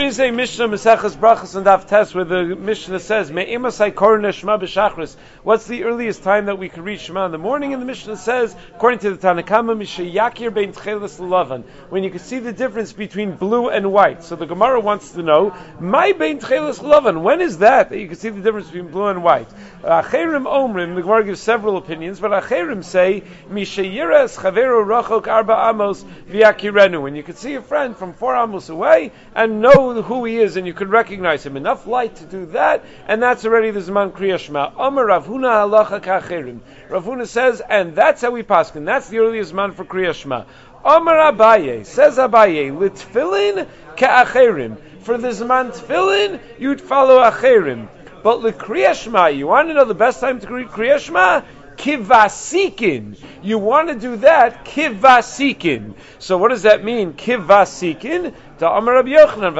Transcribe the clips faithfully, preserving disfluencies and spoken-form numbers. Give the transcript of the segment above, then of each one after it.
There is a Mishnah Maseches Brachos and Daf Tes where the Mishnah says, Me'imasai Korna Shema b'Shachris. What's the earliest time that we could read Shema in the morning? And the Mishnah says, according to the Tana Kama, Mishayakir bein Tcheles Lelavan, when you can see the difference between blue and white. So the Gemara wants to know, My bein Tcheles Lelavan. When is that that you can see the difference between blue and white? Achirim Omrim. The Gemara gives several opinions, but Achirim say Mishayires Chaveru Rachok Arba Amos V'Yakirenu. When you can see a friend from four amos away and know who he is, and you could recognize him. Enough light to do that, and that's already the Zman Kriya Shema. Amar Rav Huna Halacha K'Achirim. Rav Huna says, and that's how we paskin. That's the earliest Zman for Kriya Shema. Amar Abaye, says Abaye, L'Tfilin K'Achirim. For the Zman Tfilin, you'd follow Achirim. But L'Kriya Shema, you want to know the best time to read Kriya Shema? Kivasikin. You want to do that, kivasikin. So what does that mean, kivasikin? Da amar Rabbi Yochanan,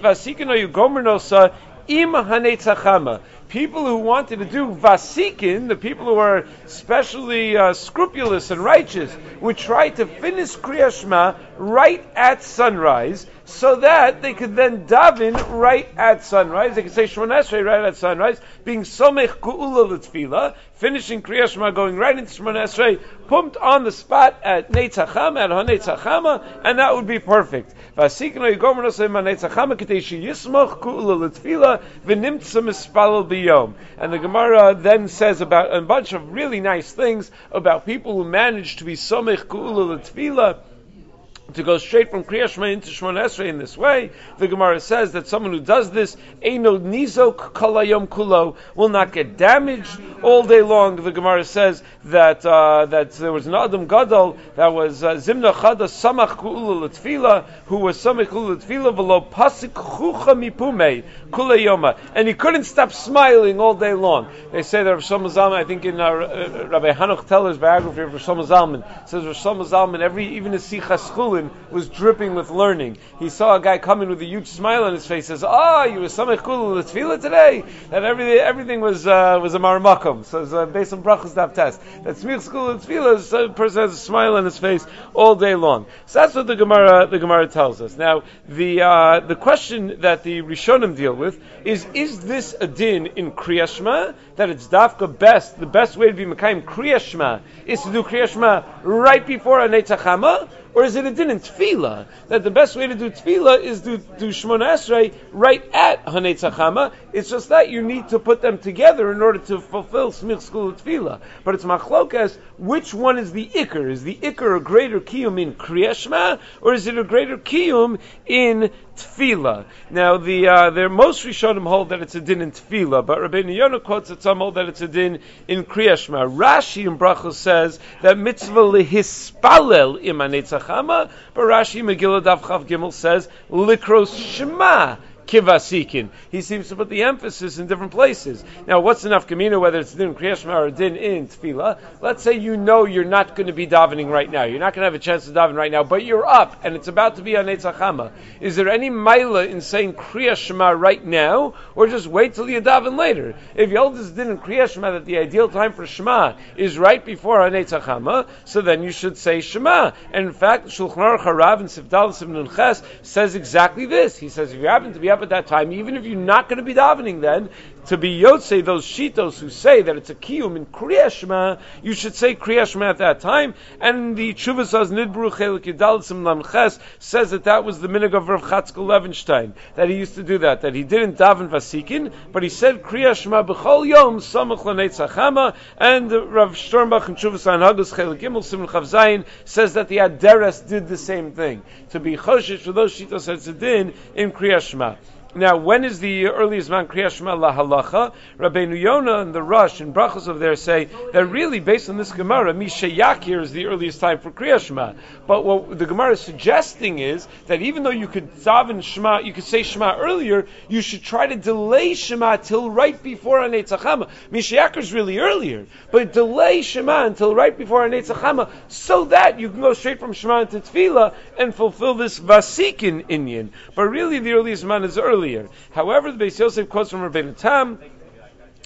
vasikin o yugomer nosa im hanetzachama. People who wanted to do vasikin, the people who are especially uh, scrupulous and righteous, would try to finish Kriya Shema right at sunrise, so that they could then daven right at sunrise. They could say Shemona Esrei right at sunrise, being somech ku'ula l'tfila, finishing Kriya Shema, going right into Shemona Esrei, pumped on the spot at Neitzachama, at HaNeitzachama, and that would be perfect. And the Gemara then says about a bunch of really nice things about people who managed to be somech ku'ula l'tfila, to go straight from Kriya Shema into Shemona Esrei in this way. The Gemara says that someone who does this, Eino Nizok Kalayom Kulo, will not get damaged all day long. The Gemara says that uh, that there was an Adam Gadol that was Zimna Chada Samach Ku'ula L'Tfila, who was Samach Ku'ula L'Tfila V'lo Pasik Chucha Mipume Kulayoma, and he couldn't stop smiling all day long. They say that Rav Shlomo Zalman, I think in uh, uh, Rabbi Hanukh Teller's biography of Rav Shlomo Zalman, says Rav Shlomo Zalman, every even a Sichas Chulin was dripping with learning. He saw a guy come in with a huge smile on his face. Says, "Ah, oh, you were samech ku'ula l'tfila today. That everything, everything was uh, was a marmakom." So it's uh, based on brachos daf test. That samech ku'ula l'tfila, a person has a smile on his face all day long. So that's what the Gemara the Gemara tells us. Now, the uh, the question that the Rishonim deal with is: Is this a din in Kriya Shema that it's dafka best? The best way to be mekayim Kriya Shema is to do Kriya Shema right before a neitzachama. Or is it a din in tefillah, that the best way to do tefillah is to do Shemona Esrei right at HaNeitzachama? It's just that you need to put them together in order to fulfill Smich Skul Tefillah. But it's machlokas, which one is the ikr? Is the ikr a greater kiyum in Kriya Shema, or is it a greater kiyum in tefillah? Now, the uh, their most Rishonim hold that it's a din in tefillah, but Rabbeinu Yonah quotes that some hold that it's a din in Kriya Shema. Rashi in Brachos says that mitzvah lehispalel im HaNeitzachama, but Rashi Megillah Daf Chav Gimel says likros Shema kivasikin. He seems to put the emphasis in different places. Now, what's enough kamina, whether it's din Kriya Shema or din in tefillah? Let's say you know you're not going to be davening right now. You're not going to have a chance to daven right now, but you're up, and it's about to be on Eitzachama. Is there any maila in saying Kriya Shema right now, or just wait till you daven later? If you hold this din in Kriya Shema that the ideal time for Shema is right before on Eitzachama, so then you should say Shema. And in fact, Shulchan Aruch Harav and Sifdal Simnun Ches says exactly this. He says, if you happen to be up at that time, even if you're not going to be davening then, to be Yotzei, those Shitos who say that it's a Kiyum in Kriya Shema, you should say Kriya Shema at that time. And the Tshuva says, Nidbru Chelik Yudal Simlam Ches, says that that was the minig of Rav Chatzkel Levenstein, that he used to do that, that he didn't daven Vasikin, but he said Kriya Shema B'chol Yom, Samach L'Neitzachama. And Rav Sternbach and Tshuva San Hagas Chelik Gimel Simlam Chav Zayin says that the Aderes did the same thing, to be Choshish for those Shitos that's a din in Kriya Shema. Now, when is the earliest man Kriya Shema la halacha? Rabbeinu Yonah and the Rush and Brachos over there say that really, based on this Gemara, Mishayakir is the earliest time for Kriya Shema. But what the Gemara is suggesting is that even though you could daven Shema, you could say Shema earlier, you should try to delay Shema till right before HaNeitzachama. Mishayakir is really earlier, but delay Shema until right before HaNeitzachama so that you can go straight from Shema into Tefillah and fulfill this Vasikin Inyan. But really, the earliest man is earlier. However, the Beis Yosef quotes from Rabbeinu Tam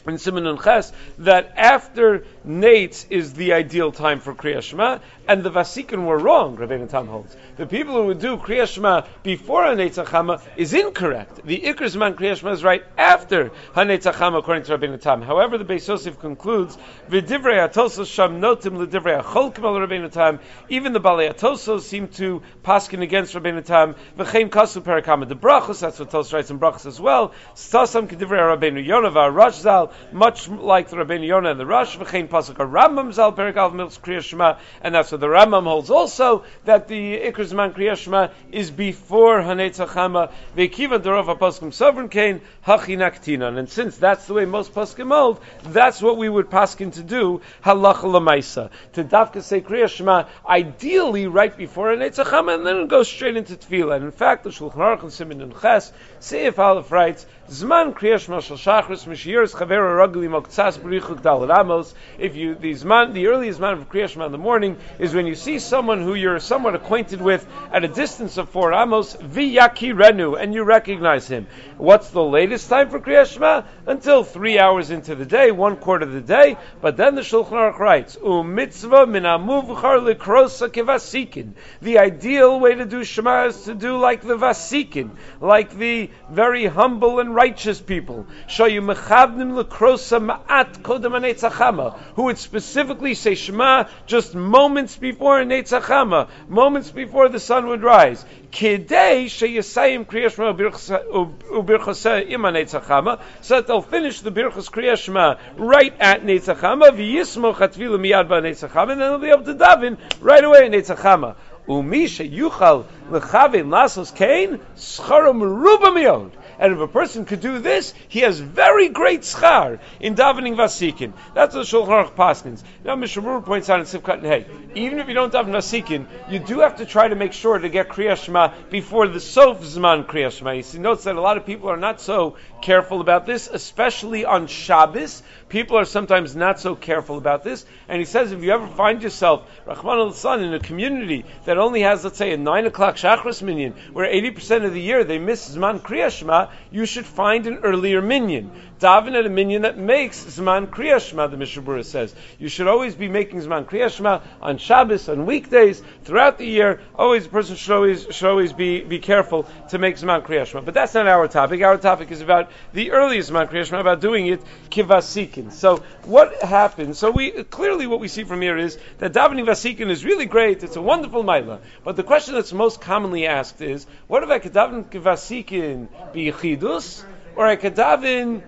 in Simon and Ches, that after Nates is the ideal time for Kriya Shema, and the Vasikin were wrong, Rabbeinu Tam holds. The people who would do Kriya Shema before HaNetz HaChama is incorrect. The Iker Zman Kriya Shema is right after HaNetz HaChama, according to Rabbeinu Tam. However, the Beis Yosef concludes, V'divrei HaTosos Sham Notim L'divrei HaCholkim Al Rabbeinu Tam. Even the Balei HaTosos seem to paskin against Rabbeinu Tam. V'cheim Kasu Perakama de Brachos, that's what Tos writes in Brachos as well. Stasam Kedivrei Rabbeinu Yonah V'Arash Zal, much like the Rabbeinu Yonah and the Rash. V'cheim Pasuk HaRambam Zal Perakav Milz Kriya Shema, and that's what the Rambam holds also, that the Iker Zman Kriya Shema is before HaNetz HaChama. Ve'kivan derov haposkim sovereign kain hachinak tinan. And since that's the way most poskim hold, that's what we would paskin to do halacha l'maisa, to dafka say Kriya Shema ideally right before HaNetz HaChama, and then go straight into Tefillah. And in fact, the Shulchan Aruch and Siman Nun Ches Seif Aleph writes, Zman Kriya Shema shel Shachris Mishiyiris Chaver Aragli Moktsas Berichuk Daled Amos. If you the Zman, the earliest Zman of Kriya Shema in the morning is when you see someone who you're somewhat acquainted with at a distance of four amos, v'yakirenu, and you recognize him. What's the latest time for Kriya Shema? Until three hours into the day, one quarter of the day. But then the Shulchan Aruch writes, u'mitzvah min ha'muvchar likrosa kevasikin. The ideal way to do Shema is to do like the vasikin, like the very humble and righteous people, shayu mechavnim likrosa ma'at kodem HaNetz HaChama, who would specifically say Shema just moments before HaNetz HaChama, moments before the sun would rise, kidei sheyasayim Kriya Shema ubirchaseh im HaNetz HaChama, so that they'll finish the birchas Kriya Shema right at HaNetz HaChama, v'yismo chatvilu miyad b'HaNetz HaChama, and then they'll be able to daven right away at HaNetz HaChama. Umisha yuchal lechaven lasos kain scharom ruba miyod. And if a person could do this, he has very great schar in davening vasikin. That's what the Shulchan Aruch paskins. Now, Mishnah Berurah points out in Sivkat and Hey, even if you don't daven vasikin, you do have to try to make sure to get Kriya Shema before the Sof Zman Kriya Shema. You see, notice that a lot of people are not so careful about this, especially on Shabbos. People are sometimes not so careful about this. And he says, if you ever find yourself, Rahman al-San, in a community that only has, let's say, a nine o'clock Shachris minyan, where eighty percent of the year they miss Zman Kriya Shema, you should find an earlier minyan. Daven at a minyan that makes Zman Kriya Shema, the Mishnah Berurah says. You should always be making Zman Kriya Shema on Shabbos, on weekdays, throughout the year. Always, a person should always, should always be, be careful to make Zman Kriya Shema. But that's not our topic. Our topic is about the earliest Zman Kriya Shema, about doing it kivasikin. So what happens? So we clearly what we see from here is that davening vasikin is really great. It's a wonderful mila. But the question that's most commonly asked is, what if I could daven kivasikin be Chidus, or I could daven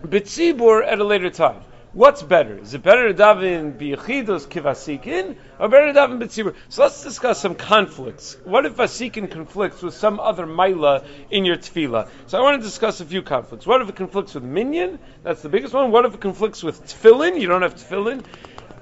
b'tzibur at a later time? What's better? Is it better to daven b'yechidus kivasikin, or better to daven b'tzibur? So let's discuss some conflicts. What if vasikin conflicts with some other maila in your tefillah? So I want to discuss a few conflicts. What if it conflicts with minyan? That's the biggest one. What if it conflicts with tefillin? You don't have tefillin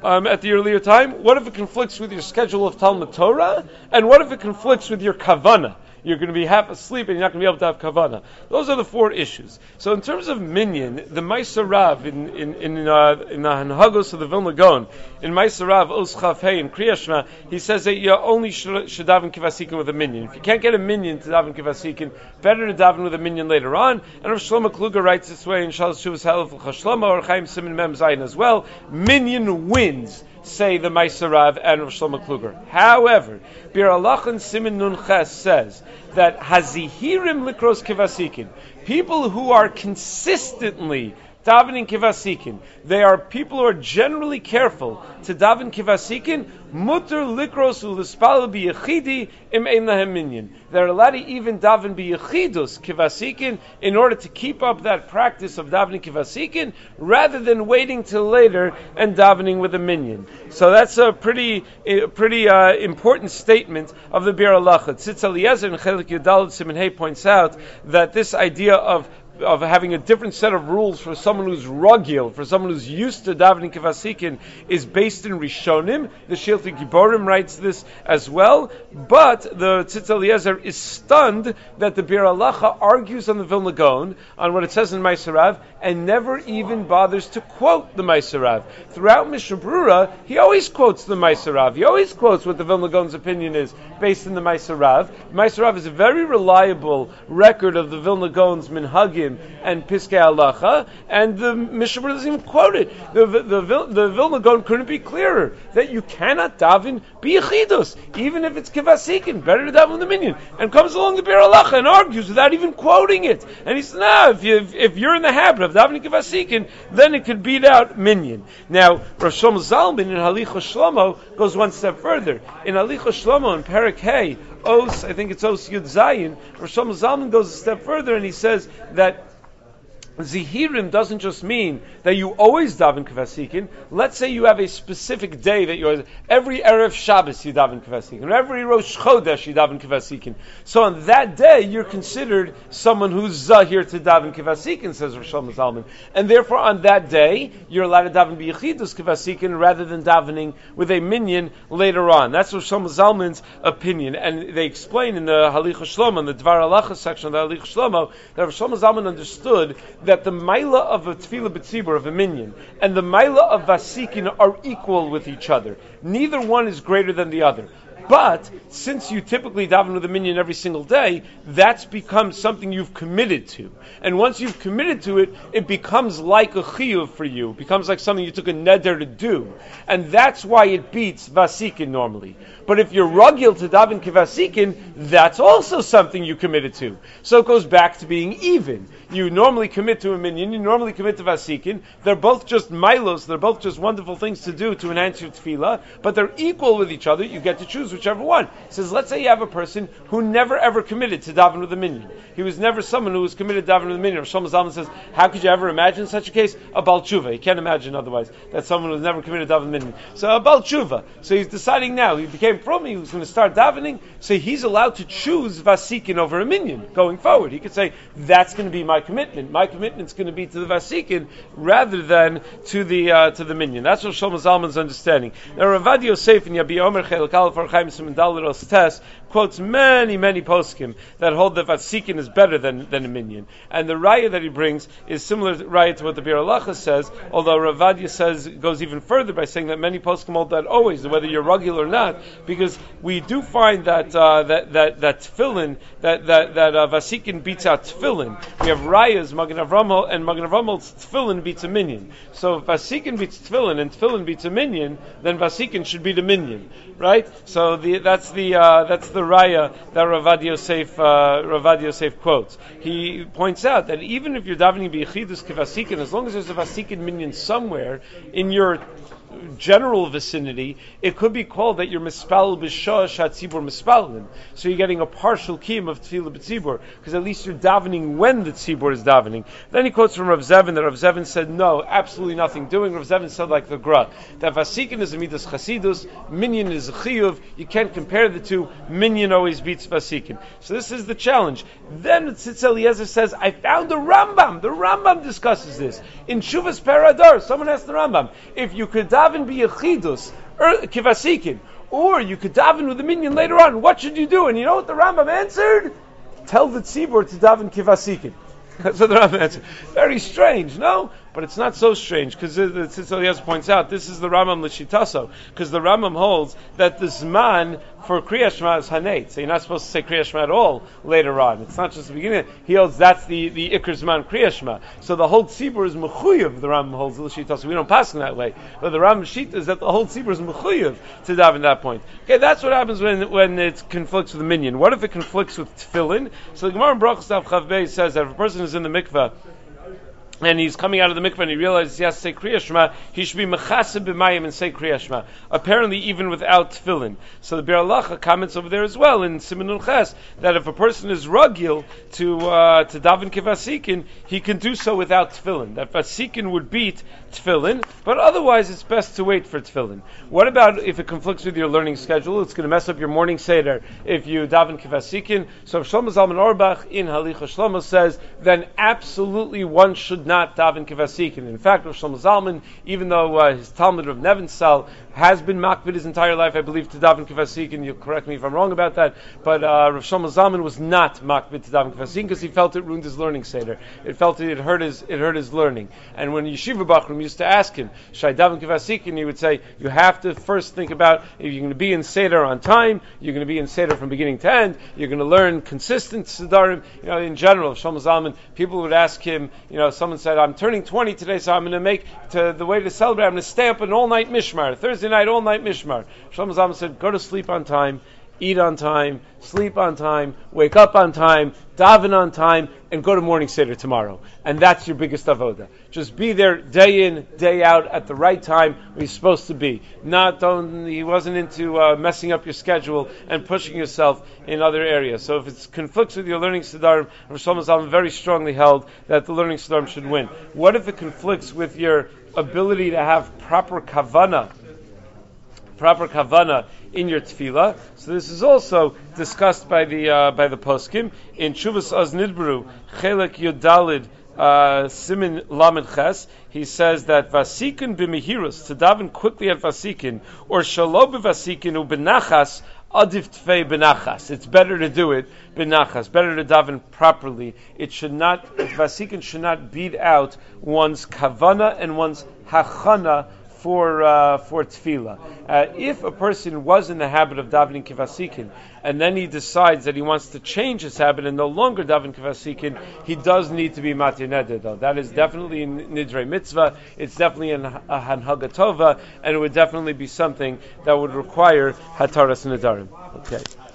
Um, at the earlier time. What if it conflicts with your schedule of Talmud Torah? And what if it conflicts with your kavanah? You're going to be half asleep and you're not going to be able to have kavanah. Those are the four issues. So in terms of minyan, the Ma'aser Rav in in in, uh, in the Hanhagos of the Vilna Gaon, in Ma'aser Rav Os Chaf Hey in Kriya Shema, he says that you only should, should daven kivasikin with a minyan. If you can't get a minyan to daven kivasikin, better to daven with a minyan later on. And Rav Shlomo Kluger writes this way in Shalos Shuvas Halef L'Chashlomo or Chaim Simin Mem Zayin as well. Minyan wins, say the Ma'aser Rav and Rav Shlomo Kluger. However, Biur Halacha Simin Nun Ches says that Hazihirim Likros Kivasikin, people who are consistently davening kivasikin, they are people who are generally careful to daven kivasikin, mutter likros ulispal biyechidi im ein lahem minyan. They're allowed to even daven biyechidus kivasikin in order to keep up that practice of davening kivasikin, rather than waiting till later and davening with a minyan. So that's a pretty, a pretty uh, important statement of the Biur Halacha. Tzitz Eliezer in Chelik Yudalad Siman Hey points out that this idea of of having a different set of rules for someone who's ragil, for someone who's used to davening kivasikin, is based in Rishonim. The Shilti Giborim writes this as well, but the Tzitz Eliezer is stunned that the Biur Halacha argues on the Vilna Gaon, on what it says in Ma'aser Rav, and never even bothers to quote the Ma'aser Rav. Throughout Mishnah Berurah, he always quotes the Ma'aser Rav. He always quotes what the Vilna Gaon's opinion is, based in the Ma'aser Rav. The Ma'aser Rav is a very reliable record of the Vilna Gaon's minhagim, Achirim and Piskei Halacha, and the Mishnah Berurah doesn't even quote it. The, the, the, the Vilna Gaon couldn't be clearer that you cannot daven biyachidus, even if it's kivasikin, better to daven the minion. And comes along the Biur Halacha and argues without even quoting it. And he says, no, if, you, if, if you're in the habit of davening kivasikin, then it could beat out minion. Now, Rav Shlomo Zalman in Halicha Shlomo goes one step further. In Halicha Shlomo in Perek Hay, Os, I think it's Os Yud Zayin, Rav Shlomo Zalman goes a step further and he says that Zihirim doesn't just mean that you always daven kvasikin. Let's say you have a specific day that you always, every Erev Shabbos you daven kvasikin, every Rosh Chodesh you daven kvasikin. So on that day you're considered someone who's zahir to daven kvasikin, says Rav Shlomo Zalman, and therefore on that day you're allowed to daven biyachidus kvasikin rather than davening with a minion later on. That's Rav Shlomo Zalman's opinion, and they explain in the Halicha Shlomo, in the Dvar Halacha section of the Halicha Shlomo, that Rav Shlomo Zalman understood that that the maila of a tefillah b'tzibur, of a minion, and the maila of vasikin are equal with each other. Neither one is greater than the other. But since you typically daven with a minion every single day, that's become something you've committed to. And once you've committed to it, it becomes like a chiyuv for you. It becomes like something you took a neder to do. And that's why it beats vasikin normally. But if you're ragil to daven kivasikin, that's also something you committed to. So it goes back to being even. You normally commit to a minion, you normally commit to vasikin. They're both just milos, they're both just wonderful things to do to enhance your tefillah, but they're equal with each other. You get to choose whichever one. It says, let's say you have a person who never ever committed to daven with a minion. He was never someone who was committed to daven with a minion. Rav Shlomo Zalman says, how could you ever imagine such a case? A Baal Tshuva. You can't imagine otherwise that someone who's never committed to daven with a minion. So a Baal Tshuva. So he's deciding now. He became from he was going to start davening, so he's allowed to choose vasikin over a minion going forward. He could say, that's going to be my commitment. My commitment's going to be to the vasikin rather than to the uh, to the minion. That's Rav Shlomo Zalman's understanding. Now Rav Ovadia Yosef in Yabi Omer Chelak Aleph Archaim Test quotes many, many poskim that hold that vasikin is better than, than a minion. And the raya that he brings is similar raya to what the Biur Halacha says, although Rav Ovadia says goes even further by saying that many poskim hold that always, whether you're ragil or not, because we do find that uh, that that that tefillin, that that that uh, vasikin beats out tefillin. We have rayas, Magen Avraham, and Magen Avraham holds tefillin beats a minion. So if vasikin beats tefillin and tefillin beats a minion, then vasikin should be the minion, right? So the, that's the uh, that's the raya that Rav Ovadia Yosef uh, Rav Ovadia Yosef quotes. He points out that even if you're davening b'yechidus k'vasikin, as long as there's a vasikin minion somewhere in your general vicinity, it could be called that you're mispal b'shoah shatzibur mispalin. So you're getting a partial kiyum of tefillah b'tzibur, because at least you're davening when the tzibur is davening. Then he quotes from Rav Zevin that Rav Zevin said, no, absolutely nothing doing. Rav Zevin said like the Gra, that vasikin is a midas chasidus, minion is a chiyuv, you can't compare the two, minion always beats vasikin. So this is the challenge. Then Tzitz Eliezer says, I found the Rambam, the Rambam discusses this. In Shuvas Perador, someone asked the Rambam, if you could daven biyachidus or kivasikin, or you could daven with the minion later on, what should you do? And you know what the Rambam answered? Tell the tzibur to daven kivasikin. That's what the Rambam answered. Very strange, no? But it's not so strange, because the Tzitz Eliezer points out, this is the Rambam l'shitaso, because the Rambam holds that the zman for Kriya Shema is haneit, so you're not supposed to say Kriya Shema at all later on. It's not just the beginning. He holds that's the, the Iker Zman Kriya Shema. So the whole tzibur is mechuyev, the Rambam holds l'shitaso. We don't pass in that way. But the Rambam shita is that the whole tzibur is mechuyev to daven that point. Okay, that's what happens when when it conflicts with the minion. What if it conflicts with tefillin? So the Gemara in Brachos Chav Beis says that if a person is in the mikveh, and he's coming out of the mikveh and he realizes he has to say Kriya Shema, he should be mechaseh b'mayim and say Kriya Shema, apparently even without tefillin. So the Biur Halacha comments over there as well in Siman Nun Ches that if a person is ragil to uh, to daven kivasikin, he can do so without tefillin. That vasikin would beat tefillin, but otherwise it's best to wait for tefillin. What about if it conflicts with your learning schedule? It's going to mess up your morning seder if you daven kivasikin. So Shlomo Zalman Auerbach in Halicha Shlomo says, then absolutely one should not not daven kivasik. And in fact, Rav Shlomo Zalman, even though uh, his Talmud Rav Nevensal has been makbid his entire life, I believe, to daven kivasik, and you'll correct me if I'm wrong about that, but uh, Rav Shlomo Zalman was not makbid to daven kivasik because he felt it ruined his learning seder. It felt it hurt his it hurt his learning. And when Yeshiva Bachrim used to ask him, Shai daven kivasik, and he would say, you have to first think about if you're going to be in seder on time, you're going to be in seder from beginning to end, you're going to learn consistent sedarim. You know, in general, Shlomo Zalman, people would ask him, you know, someone said, I'm turning twenty today, so I'm going to make to the way to celebrate, I'm going to stay up an all-night mishmar, Thursday night, all-night mishmar. Shlomo Zalman said, go to sleep on time, eat on time, sleep on time, wake up on time, daven on time, and go to morning seder tomorrow. And that's your biggest avoda. Just be there day in, day out, at the right time where you're supposed to be. Not don't, he wasn't into uh, messing up your schedule and pushing yourself in other areas. So if it conflicts with your learning sedarim, Rav Shlomo Zalman very strongly held that the learning sedarim should win. What if it conflicts with your ability to have proper kavanah? proper kavanah in your tefillah. So this is also discussed by the uh, by the poskim in Tshuvas Az Nidberu Chelek Yodalid uh, Simin Lamed Ches. He says that vasikin b'mehirus, to daven quickly at vasikin, or shalob vasikin ubenachas adif tfei benachas. It's better to do it benachas. Better to daven properly. It should not vasikin should not beat out one's kavanah and one's hachana for uh, for tefillah. Uh, if a person was in the habit of davening kivasikin, and then he decides that he wants to change his habit and no longer daven kivasikin, he does need to be matir neder, though. That is definitely in nidrei mitzvah, it's definitely in a hanhaga tova, and it would definitely be something that would require hataras nedarim. Okay.